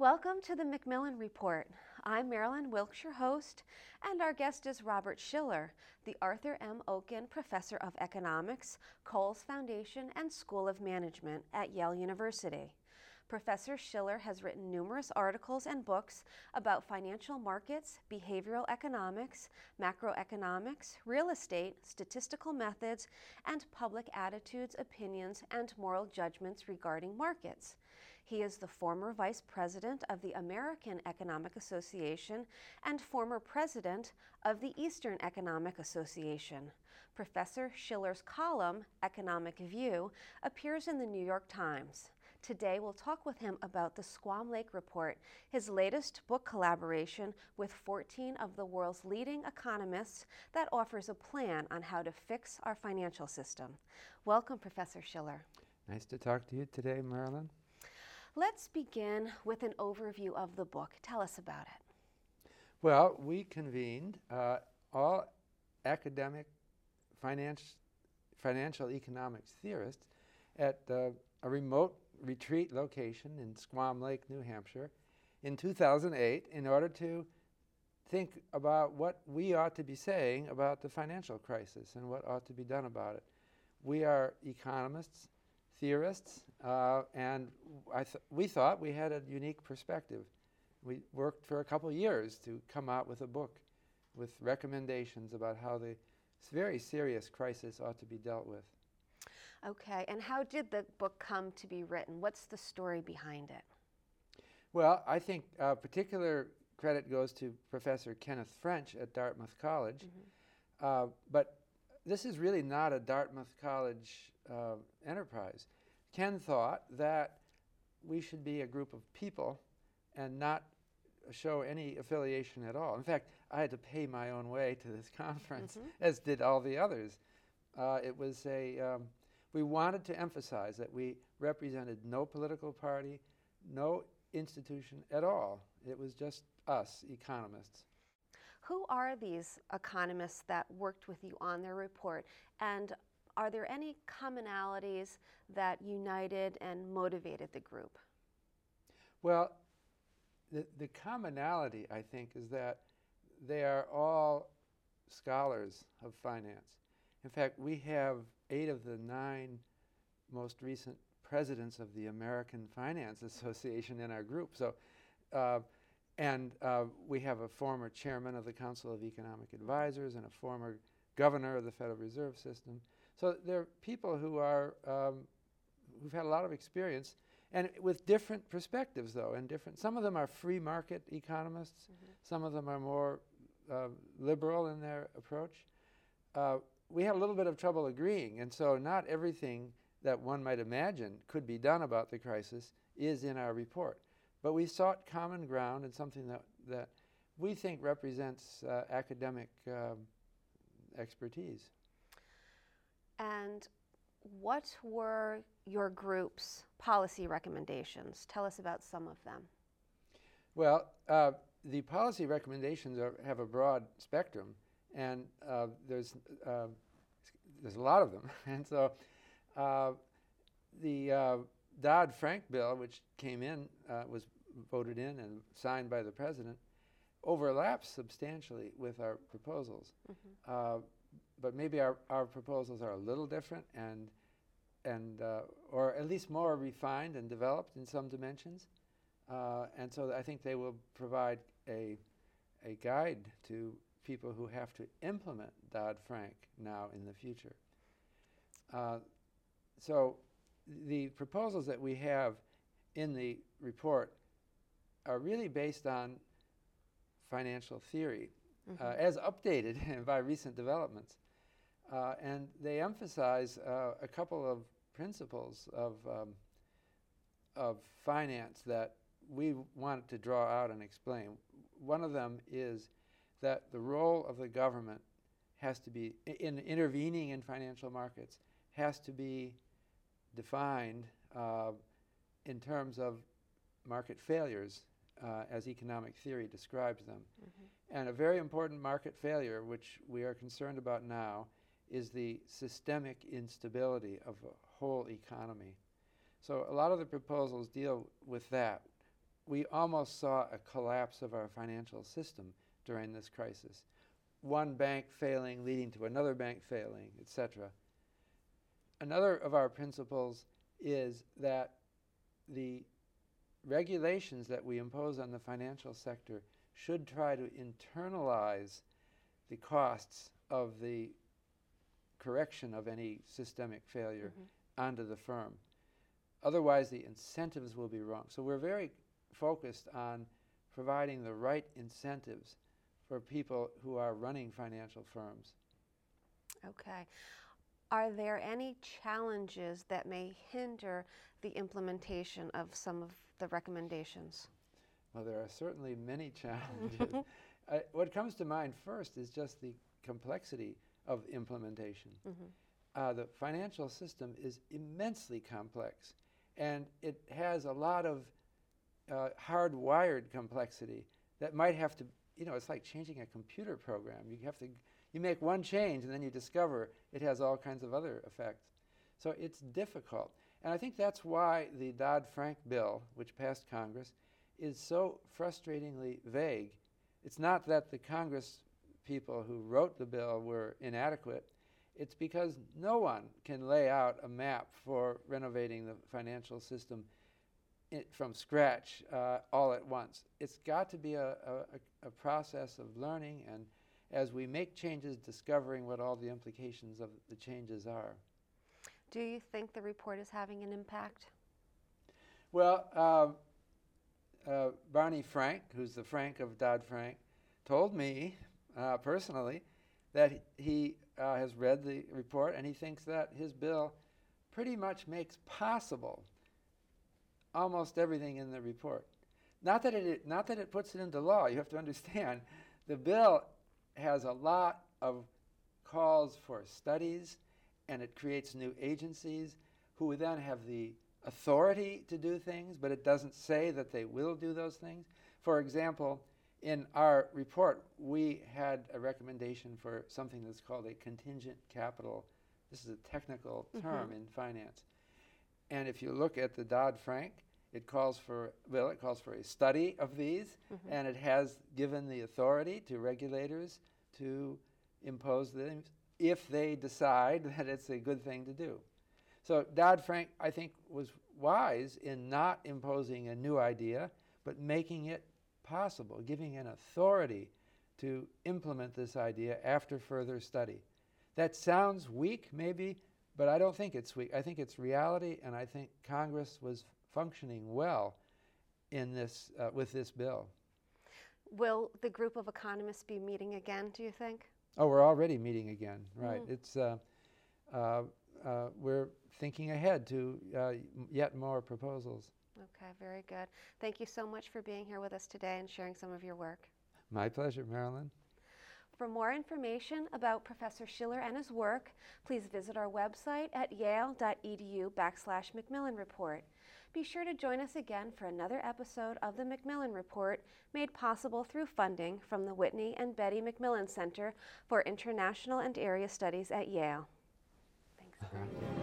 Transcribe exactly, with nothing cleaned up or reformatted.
Welcome to the Macmillan Report. I'm Marilyn Wilkes, your host, and our guest is Robert Shiller, the Arthur M. Okun Professor of Economics, Cowles Foundation, and School of Management at Yale University. Professor Shiller has written numerous articles and books about financial markets, behavioral economics, macroeconomics, real estate, statistical methods, and public attitudes, opinions, and moral judgments regarding markets. He is the former vice president of the American Economic Association and former president of the Eastern Economic Association. Professor Shiller's column, Economic View, appears in the New York Times. Today we'll talk with him about the Squam Lake Report, his latest book collaboration with fourteen of the world's leading economists that offers a plan on how to fix our financial system. Welcome, Professor Shiller. Nice to talk to you today, Marilyn. Let's begin with an overview of the book. Tell us about it. Well, we convened uh, all academic finance, financial economics theorists at uh, a remote retreat location in Squam Lake, New Hampshire, in two thousand eight in order to think about what we ought to be saying about the financial crisis and what ought to be done about it. We are economists, theorists, uh, and I th- we thought we had a unique perspective. We worked for a couple years to come out with a book with recommendations about how the very serious crisis ought to be dealt with. Okay, and how did the book come to be written? What's the story behind it? Well, I think uh, particular credit goes to Professor Kenneth French at Dartmouth College, mm-hmm. uh, but this is really not a Dartmouth College uh, enterprise. Ken thought that we should be a group of people and not show any affiliation at all. In fact, I had to pay my own way to this conference, mm-hmm. as did all the others. Uh, it was a, um, we wanted to emphasize that we represented no political party, no institution at all. It was just us, economists. Who are these economists that worked with you on their report? And are there any commonalities that united and motivated the group? Well, the, the commonality, I think, is that they are all scholars of finance. In fact, we have eight of the nine most recent presidents of the American Finance Association in our group. So, uh, and uh, we have a former chairman of the Council of Economic Advisers and a former governor of the Federal Reserve System. So they're people who are, um, who've had a lot of experience and with different perspectives, though, and different. Some of them are free market economists. Mm-hmm. Some of them are more uh, liberal in their approach. Uh, We had a little bit of trouble agreeing, and so not everything that one might imagine could be done about the crisis is in our report. But we sought common ground and something that, that we think represents uh, academic um, expertise. And what were your group's policy recommendations? Tell us about some of them. Well, uh, the policy recommendations are, have a broad spectrum. And uh, there's uh, there's a lot of them, and so uh, the uh, Dodd-Frank bill, which came in, uh, was voted in and signed by the president, overlaps substantially with our proposals. Mm-hmm. Uh, but maybe our, our proposals are a little different, and and uh, or at least more refined and developed in some dimensions. Uh, and so I think they will provide a a guide to people who have to implement Dodd-Frank now in the future. Uh, so the proposals that we have in the report are really based on financial theory, mm-hmm. uh, as updated by recent developments. Uh, and they emphasize uh, a couple of principles of, um, of finance that we wanted to draw out and explain. One of them is that the role of the government has to be, in intervening in financial markets, has to be defined uh, in terms of market failures uh, as economic theory describes them. Mm-hmm. And a very important market failure, which we are concerned about now, is the systemic instability of a whole economy. So a lot of the proposals deal with that. we almost saw a collapse of our financial system during this crisis. One bank failing, leading to another bank failing, et cetera. Another of our principles is that the regulations that we impose on the financial sector should try to internalize the costs of the correction of any systemic failure mm-hmm. onto the firm. Otherwise, the incentives will be wrong. So we're very focused on providing the right incentives for people who are running financial firms. Okay. Are there any challenges that may hinder the implementation of some of the recommendations? Well, there are certainly many challenges. I, what comes to mind first is just the complexity of implementation. Mm-hmm. uh, the financial system is immensely complex, and it has a lot of uh, hardwired complexity that might have to, you know, it's like changing a computer program. You have to, you make one change and then you discover it has all kinds of other effects. So it's difficult. And I think that's why the Dodd-Frank bill, which passed Congress, is so frustratingly vague. It's not that the Congress people who wrote the bill were inadequate. It's because no one can lay out a map for renovating the financial system it from scratch uh, all at once. It's got to be a, a, a process of learning and, as we make changes, discovering what all the implications of the changes are. Do you think the report is having an impact? Well, uh, uh, Barney Frank, who's the Frank of Dodd-Frank, told me uh, personally that he uh, has read the report and he thinks that his bill pretty much makes possible almost everything in the report. Not that it, not that it puts it into law. You have to understand the bill has a lot of calls for studies, and it creates new agencies who then have the authority to do things, but it doesn't say that they will do those things. For example, in our report, we had a recommendation for something that's called a contingent capital. This is a technical term mm-hmm. in finance. And if you look at the Dodd-Frank, it calls for, well, it calls for a study of these, mm-hmm. and it has given the authority to regulators to impose them if they decide that it's a good thing to do. So Dodd-Frank, I think, was wise in not imposing a new idea, but making it possible, giving an authority to implement this idea after further study. That sounds weak, maybe, but I don't think it's weak. I think it's reality, and I think Congress was functioning well in this uh, with this bill. Will the group of economists be meeting again, do you think? Oh, we're already meeting again, right. Mm. It's uh, uh, uh, we're thinking ahead to uh, yet more proposals. Okay, very good. Thank you so much for being here with us today and sharing some of your work. My pleasure, Marilyn. For more information about Professor Shiller and his work, please visit our website at yale.edu backslash Macmillan Report. Be sure to join us again for another episode of the Macmillan Report, made possible through funding from the Whitney and Betty Macmillan Center for International and Area Studies at Yale. Thanks.